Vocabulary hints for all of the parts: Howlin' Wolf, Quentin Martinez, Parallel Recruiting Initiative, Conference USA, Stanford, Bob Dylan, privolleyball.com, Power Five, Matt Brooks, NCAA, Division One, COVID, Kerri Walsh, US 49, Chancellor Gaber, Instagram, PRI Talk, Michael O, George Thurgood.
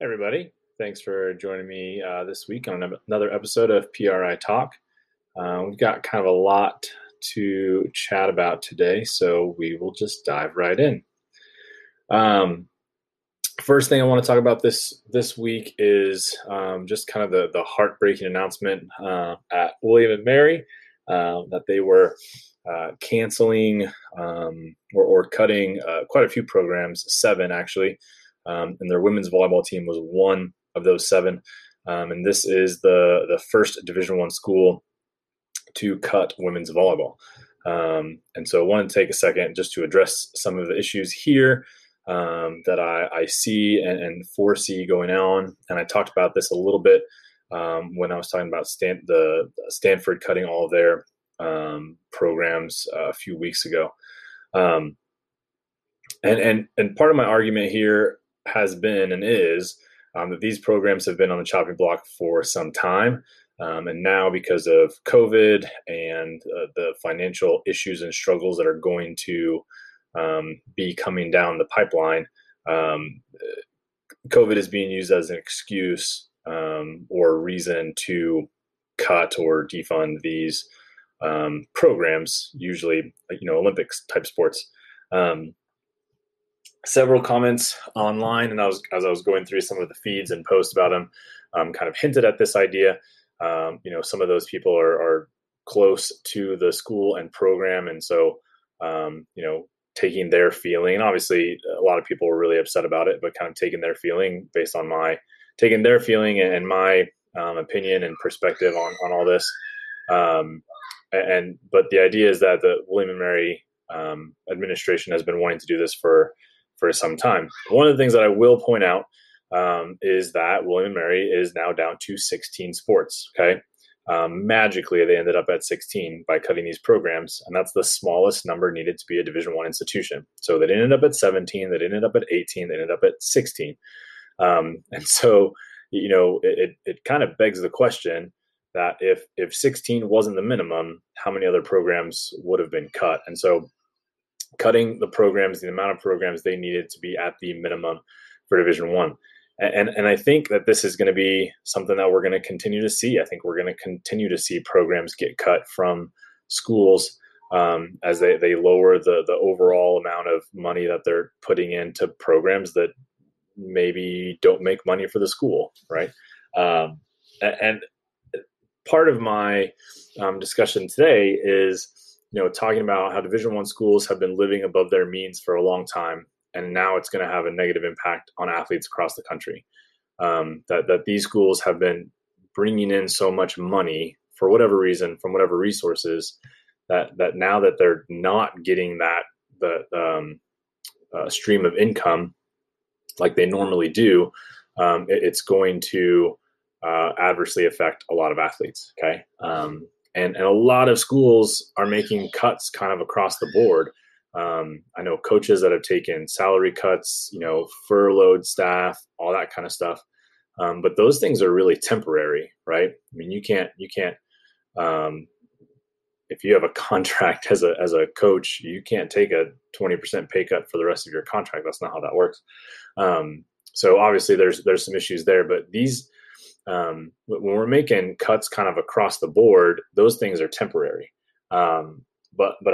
Everybody, thanks for joining me this week on another episode of PRI Talk. We've got kind of a lot to chat about today, so we will just dive right in. First thing I want to talk about this week is just kind of the heartbreaking announcement at William & Mary that they were canceling or cutting quite a few programs, 7 actually. And their women's volleyball team was one of those 7. And this is the first Division One school to cut women's volleyball. And so I wanted to take a second just to address some of the issues here that I see and foresee going on. And I talked about this a little bit when I was talking about Stanford cutting all of their programs a few weeks ago. And part of my argument here has been and is that these programs have been on the chopping block for some time. And now because of COVID and the financial issues and struggles that are going to be coming down the pipeline, COVID is being used as an excuse or reason to cut or defund these programs, usually, Olympics type sports. Several comments online, and as I was going through some of the feeds and posts about them, kind of hinted at this idea. Some of those people are close to the school and program, and so taking their feeling. And obviously, a lot of people were really upset about it, but kind of taking their feeling based on and my opinion and perspective on all this. But the idea is that the William & Mary administration has been wanting to do this for some time. One of the things that I will point out is that William & Mary is now down to 16 sports. Okay. Magically, they ended up at 16 by cutting these programs. And that's the smallest number needed to be a Division I institution. So they didn't end up at 17, they didn't end up at 18, they ended up at 16. And so, it kind of begs the question that if 16 wasn't the minimum, how many other programs would have been cut? And so cutting the amount of programs they needed to be at the minimum for Division I. And I think that this is going to be something that we're going to continue to see. I think we're going to continue to see programs get cut from schools as they lower the overall amount of money that they're putting into programs that maybe don't make money for the school, right? And part of my discussion today is, talking about how Division I schools have been living above their means for a long time, and now it's going to have a negative impact on athletes across the country. That these schools have been bringing in so much money for whatever reason, from whatever resources, that now that they're not getting that stream of income like they normally do, it's going to adversely affect a lot of athletes. Okay. And a lot of schools are making cuts kind of across the board. I know coaches that have taken salary cuts, furloughed staff, all that kind of stuff. But those things are really temporary, right? I mean, you can't, if you have a contract as a coach, you can't take a 20% pay cut for the rest of your contract. That's not how that works. So obviously there's some issues there, but these, when we're making cuts kind of across the board, those things are temporary. But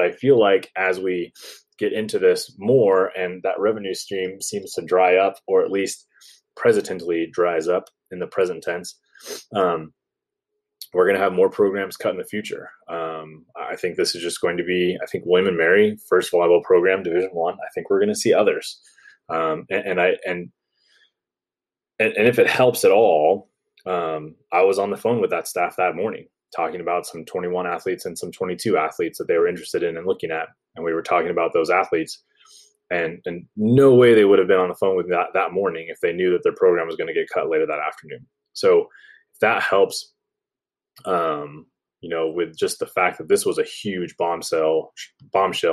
I feel like as we get into this more and that revenue stream seems to dry up, or at least presently dries up in the present tense, we're going to have more programs cut in the future. I think this is just going to be, I think William & Mary, first volleyball program, Division I. I think we're going to see others. And if it helps at all, I was on the phone with that staff that morning talking about some 21 athletes and some 22 athletes that they were interested in and looking at. And we were talking about those athletes, and no way they would have been on the phone with that morning if they knew that their program was going to get cut later that afternoon. So if that helps, with just the fact that this was a huge bombshell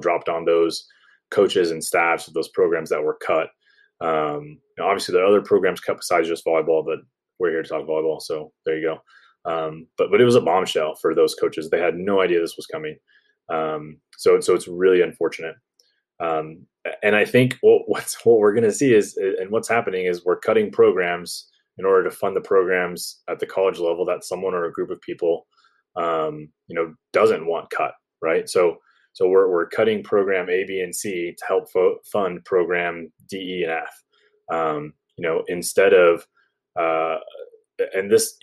dropped on those coaches and staffs of those programs that were cut. Obviously there are other programs cut besides just volleyball, but we're here to talk volleyball. So there you go. But it was a bombshell for those coaches. They had no idea this was coming. So it's really unfortunate. And I think what we're going to see is, and what's happening is, we're cutting programs in order to fund the programs at the college level that someone or a group of people, doesn't want cut, right? So we're cutting program A, B, and C to help fund program D, E, and F. Instead of, this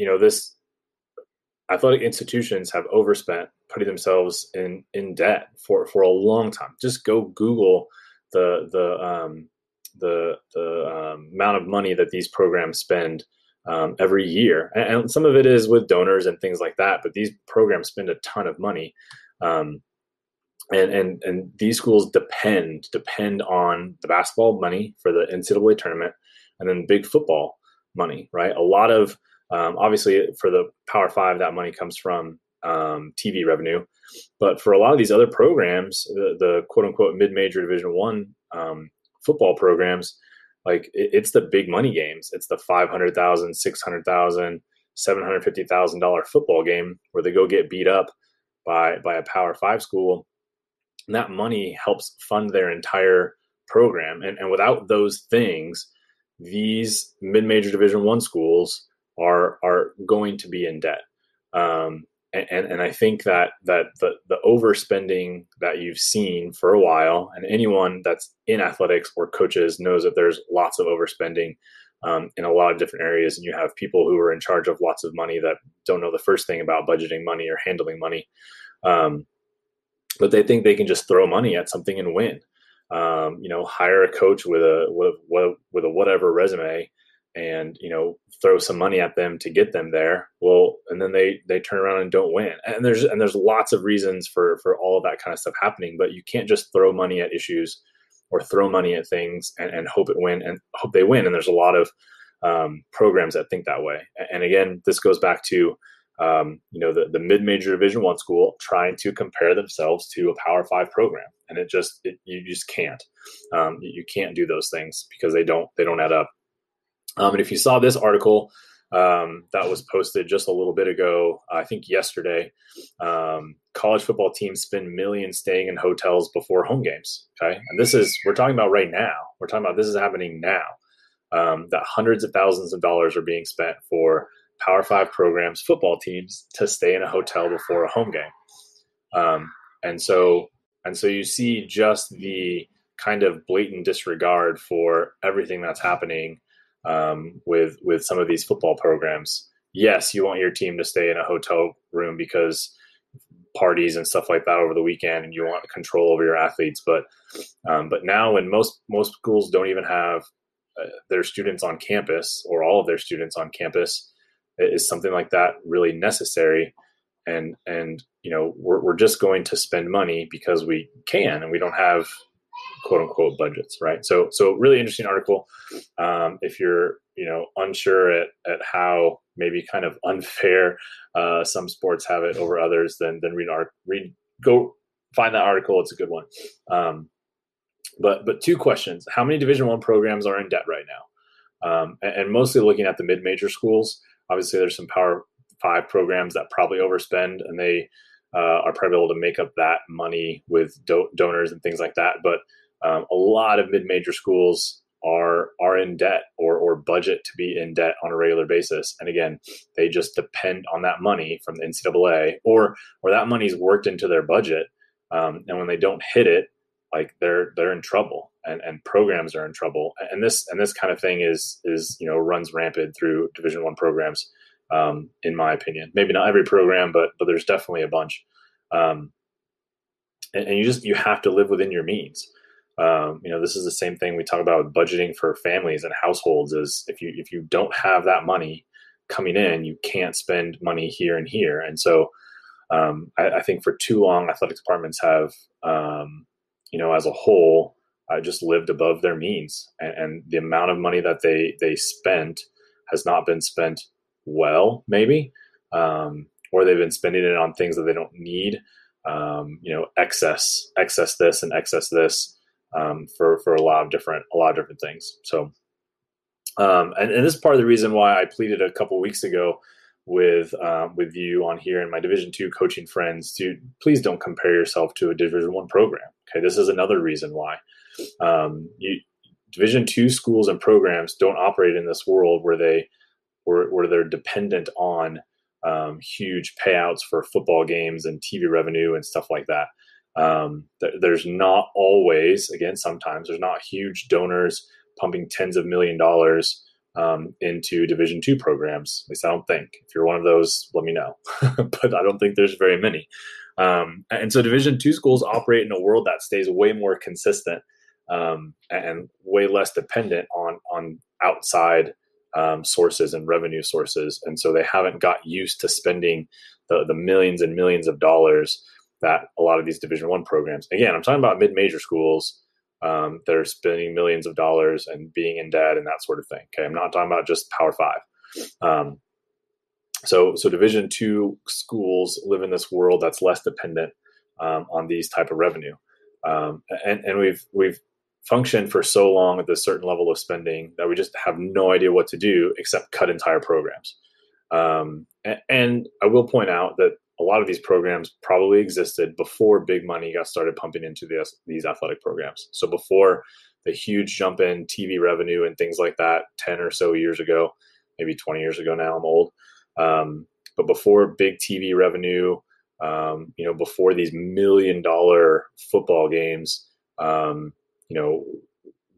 athletic institutions have overspent, putting themselves in debt for a long time. Just go Google the amount of money that these programs spend every year. And some of it is with donors and things like that, but these programs spend a ton of money. And these schools depend on the basketball money for the NCAA tournament, and then big football money, right? A lot of, obviously for the Power Five, that money comes from TV revenue, but for a lot of these other programs, the quote unquote mid-major Division One football programs, like it's the big money games. It's the $500,000, $600,000, $750,000 football game where they go get beat up by a Power Five school. And that money helps fund their entire program. And without those things, these mid-major Division I schools are going to be in debt. And I think that the overspending that you've seen for a while, and anyone that's in athletics or coaches knows that there's lots of overspending in a lot of different areas. And you have people who are in charge of lots of money that don't know the first thing about budgeting money or handling money. But they think they can just throw money at something and win. Hire a coach with a whatever resume, and throw some money at them to get them there. Well, and then they turn around and don't win. And there's lots of reasons for all of that kind of stuff happening. But you can't just throw money at issues or throw money at things and hope they win. And there's a lot of programs that think that way. And again, this goes back to the mid-major Division I school trying to compare themselves to a Power Five program, and you just can't. You can't do those things because they don't add up. And if you saw this article that was posted just a little bit ago, I think yesterday, college football teams spend millions staying in hotels before home games. Okay, and we're talking about right now. We're talking about this is happening now. That hundreds of thousands of dollars are being spent for Power Five programs, football teams, to stay in a hotel before a home game. And so you see just the kind of blatant disregard for everything that's happening with some of these football programs. Yes, you want your team to stay in a hotel room because parties and stuff like that over the weekend, and you want control over your athletes. But now when most schools don't even have their students on campus, or all of their students on campus, is something like that really necessary? And we're just going to spend money because we can, and we don't have quote unquote budgets, right? So really interesting article. If you're unsure at how maybe kind of unfair some sports have it over others, then go find that article. It's a good one. But two questions: how many Division I programs are in debt right now? And mostly looking at the mid-major schools. Obviously, there's some Power Five programs that probably overspend, and they are probably able to make up that money with donors and things like that. But a lot of mid-major schools are in debt or budget to be in debt on a regular basis. And again, they just depend on that money from the NCAA, or that money's worked into their budget. And when they don't hit it, like they're in trouble, and programs are in trouble. And this kind of thing is runs rampant through Division I programs, in my opinion. Maybe not every program, but there's definitely a bunch. And you have to live within your means. This is the same thing we talk about with budgeting for families and households, is if you don't have that money coming in, you can't spend money here and here. And so, I think for too long, athletic departments have, as a whole, just lived above their means, and the amount of money that they spent has not been spent well, maybe, or they've been spending it on things that they don't need. Excess this and excess this for a lot of different things. So, and this is part of the reason why I pleaded a couple weeks ago with you on here and my Division II coaching friends to please don't compare yourself to a Division I program. Okay, this is another reason why Division II schools and programs don't operate in this world where they're dependent on huge payouts for football games and TV revenue and stuff like that. There's not always, again, sometimes there's not huge donors pumping tens of $1,000,000s into Division II programs. At least I don't think. If you're one of those, let me know. But I don't think there's very many. And so Division II schools operate in a world that stays way more consistent and way less dependent on outside sources and revenue sources. And so they haven't got used to spending the millions and millions of dollars that a lot of these Division I programs, again, I'm talking about mid-major schools that are spending millions of dollars and being in debt and that sort of thing. Okay. I'm not talking about just Power Five. So Division II schools live in this world that's less dependent on these type of revenue. And we've functioned for so long at this certain level of spending that we just have no idea what to do except cut entire programs. And I will point out that a lot of these programs probably existed before big money got started pumping into these athletic programs. So before the huge jump in TV revenue and things like that, 10 or so years ago, maybe 20 years ago now, I'm old. But before big TV revenue, before these $1 million football games,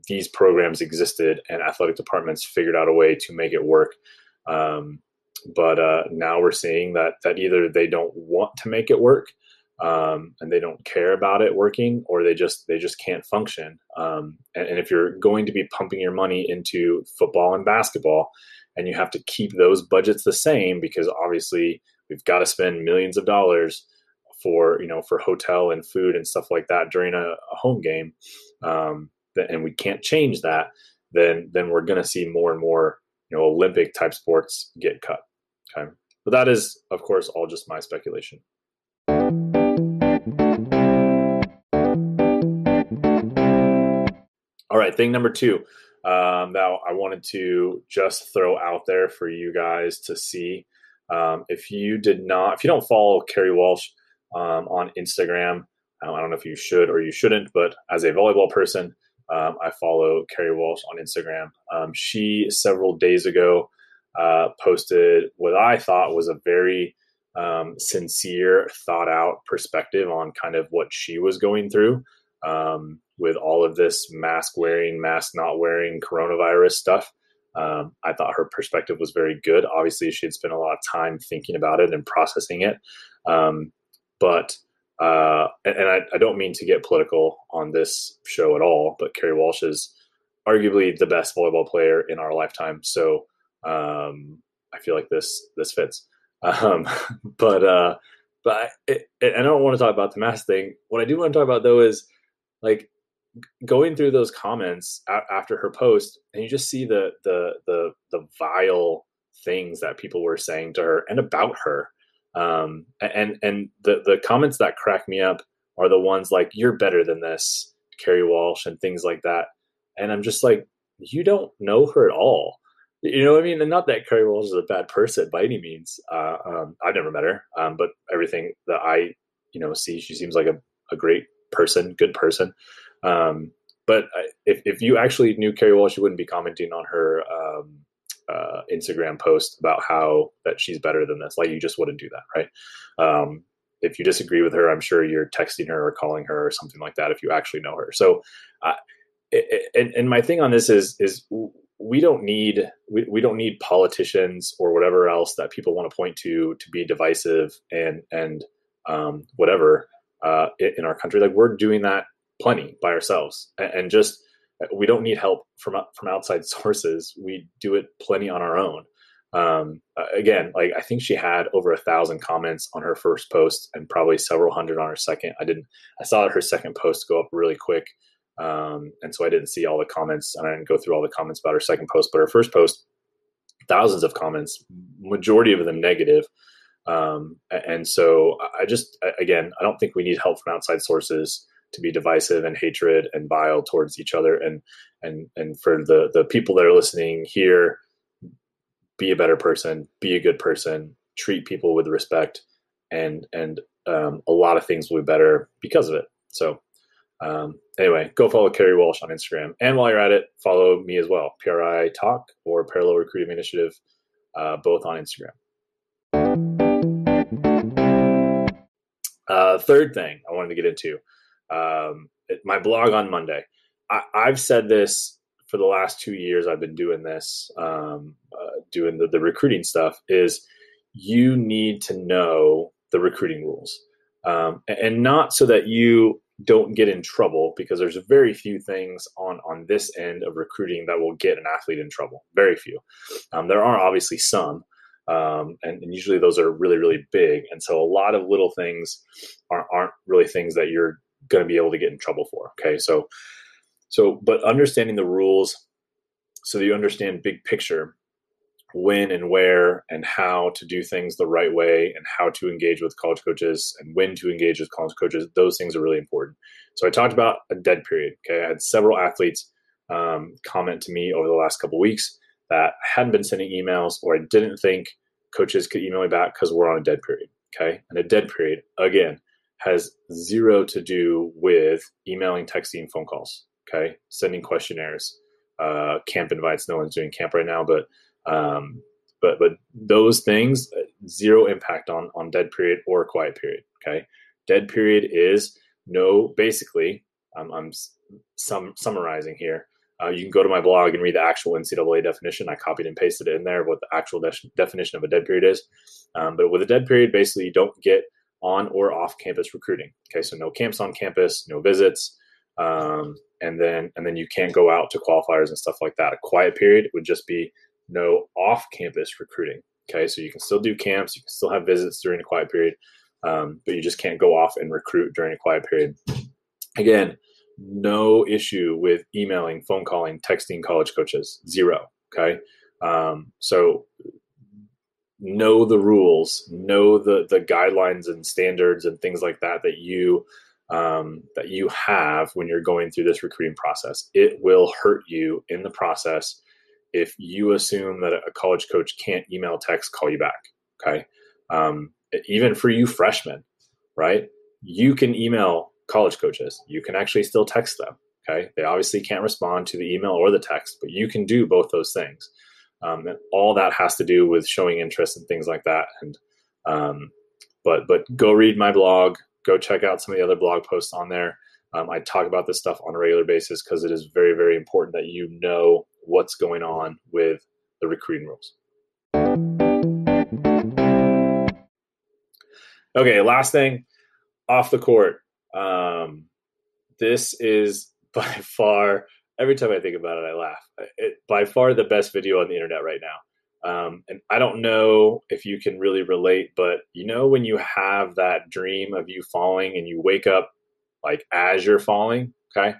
these programs existed and athletic departments figured out a way to make it work. But now we're seeing that either they don't want to make it work, and they don't care about it working, or they just can't function. And if you're going to be pumping your money into football and basketball, and you have to keep those budgets the same, because obviously we've got to spend millions of dollars for hotel and food and stuff like that during a home game, and we can't change that, then we're going to see more and more Olympic type sports get cut. Okay. But that is, of course, all just my speculation. All right. Thing number 2 that I wanted to just throw out there for you guys to see. If you don't follow Kerri Walsh on Instagram, I don't know if you should or you shouldn't, but as a volleyball person, I follow Kerri Walsh on Instagram. She several days ago posted what I thought was a very sincere, thought out perspective on kind of what she was going through with all of this mask wearing, mask not wearing, coronavirus stuff. I thought her perspective was very good. Obviously, she had spent a lot of time thinking about it and processing it. And I don't mean to get political on this show at all, but Kerri Walsh is arguably the best volleyball player in our lifetime. So I feel like this fits. But I don't want to talk about the mask thing. What I do want to talk about, though, is like going through those comments after her post, and you just see the vile things that people were saying to her and about her. And the comments that crack me up are the ones like, "You're better than this, Kerri Walsh," and things like that. And I'm just like, you don't know her at all. You know what I mean? And not that Kerri Walsh is a bad person by any means. I've never met her. But everything that I, see, she seems like a great person, good person. But if you actually knew Kerri Walsh, you wouldn't be commenting on her, Instagram post about how that she's better than this. Like, you just wouldn't do that, right? If you disagree with her, I'm sure you're texting her or calling her or something like that if you actually know her. So, and my thing on this is we don't need politicians or whatever else that people want to point to be divisive and whatever in our country. Like, we're doing that plenty by ourselves, and just. We don't need help from outside sources. We do it plenty on our own. Again, I think she had over 1,000 comments on her first post and probably several hundred on her second. I saw her second post go up really quick. And so I didn't see all the comments, and I didn't go through all the comments about her second post, but her first post, thousands of comments, majority of them negative. And so I don't think we need help from outside sources to be divisive and hatred and vile towards each other. And for the people that are listening here, be a better person, be a good person, treat people with respect, and a lot of things will be better because of it. So Anyway, go follow Kerri Walsh on Instagram. And while you're at it, follow me as well, PRI Talk or Parallel Recruiting Initiative, both on Instagram. Third thing I wanted to get into, my blog on Monday. I've said this for the last 2 years I've been doing this, doing the recruiting stuff, is you need to know the recruiting rules. And not so that you don't get in trouble, because there's very few things on this end of recruiting that will get an athlete in trouble. Very few. There are obviously some. And usually those are really, really big. And so a lot of little things aren't really things that you're going to be able to get in trouble for. Okay. So, but understanding the rules so that you understand big picture, when and where and how to do things the right way and how to engage with college coaches and when to engage with college coaches, those things are really important. So I talked about a dead period. Okay. I had several athletes, comment to me over the last couple of weeks that I hadn't been sending emails, or I didn't think coaches could email me back because we're on a dead period, okay? And a dead period, again, has zero to do with emailing, texting, phone calls, okay? Sending questionnaires, camp invites. No one's doing camp right now, but those things, zero impact on dead period or quiet period, okay? Dead period is basically, I'm summarizing here. You can go to my blog and read the actual NCAA definition. I copied and pasted it in there, what the actual definition of a dead period is. But with a dead period, basically you don't get on or off campus recruiting. Okay. So no camps on campus, no visits. And then you can't go out to qualifiers and stuff like that. A quiet period would just be no off campus recruiting. Okay. So you can still do camps. You can still have visits during a quiet period. But you just can't go off and recruit during a quiet period. Again, no issue with emailing, phone calling, texting college coaches. Zero. Okay. So know the rules, know the guidelines and standards and things like that, that you have when you're going through this recruiting process. It will hurt you in the process if you assume that a college coach can't email, text, call you back. Okay. Even for you freshmen, right? You can email college coaches. You can actually still text them. Okay. They obviously can't respond to the email or the text, but you can do both those things. And all that has to do with showing interest and things like that. And, but go read my blog, go check out some of the other blog posts on there. I talk about this stuff on a regular basis because it is very, very important that you know what's going on with the recruiting rules. Okay. Last thing, off the court. This is by far, every time I think about it, I laugh. By far the best video on the internet right now. And I don't know if you can really relate, but you know, when you have that dream of you falling and you wake up like as you're falling, okay.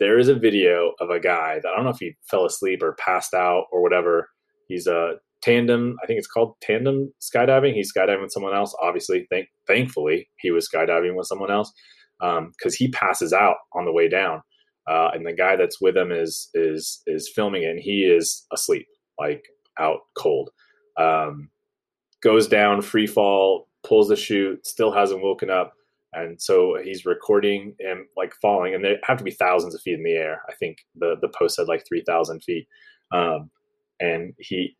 There is a video of a guy that I don't know if he fell asleep or passed out or whatever. He's a tandem, I think it's called tandem skydiving. He's skydiving with someone else. Obviously, thankfully, he was skydiving with someone else because he passes out on the way down. And the guy that's with him is filming it, and he is asleep, like out cold. Goes down, free fall, pulls the chute, still hasn't woken up. And so he's recording him like falling, and they have to be thousands of feet in the air. I think the post said like 3,000 feet. And he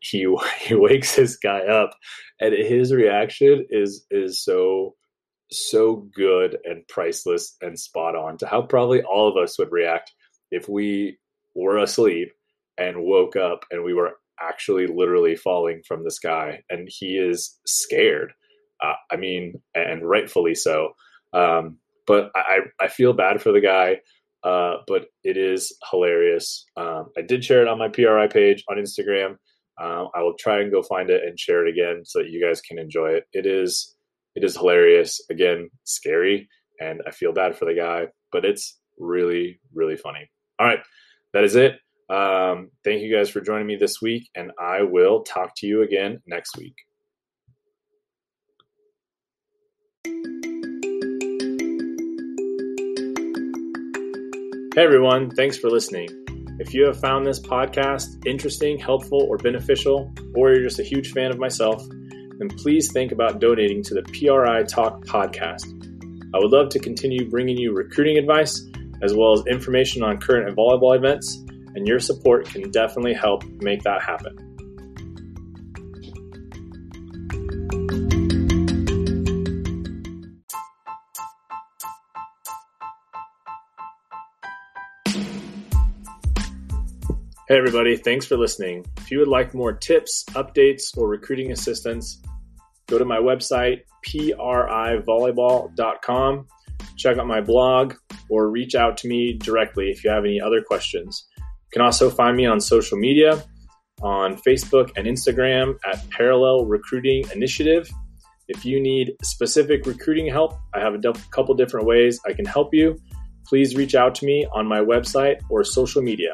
wakes this guy up, and his reaction is so good and priceless and spot on to how probably all of us would react if we were asleep and woke up and we were actually literally falling from the sky. And he is scared. I mean, and rightfully so. But I feel bad for the guy. But it is hilarious. I did share it on my PRI page on Instagram. I will try and go find it and share it again so that you guys can enjoy it. It is hilarious. Again, scary. And I feel bad for the guy, but it's really, really funny. All right. That is it. Thank you guys for joining me this week, and I will talk to you again next week. Hey everyone, thanks for listening. If you have found this podcast interesting, helpful, or beneficial, or you're just a huge fan of myself, then please think about donating to the PRI Talk podcast. I would love to continue bringing you recruiting advice as well as information on current volleyball events, and your support can definitely help make that happen. Hey everybody, thanks for listening. If you would like more tips, updates, or recruiting assistance, go to my website, privolleyball.com, check out my blog, or reach out to me directly if you have any other questions. You can also find me on social media, on Facebook and Instagram at Parallel Recruiting Initiative. If you need specific recruiting help, I have a couple different ways I can help you. Please reach out to me on my website or social media.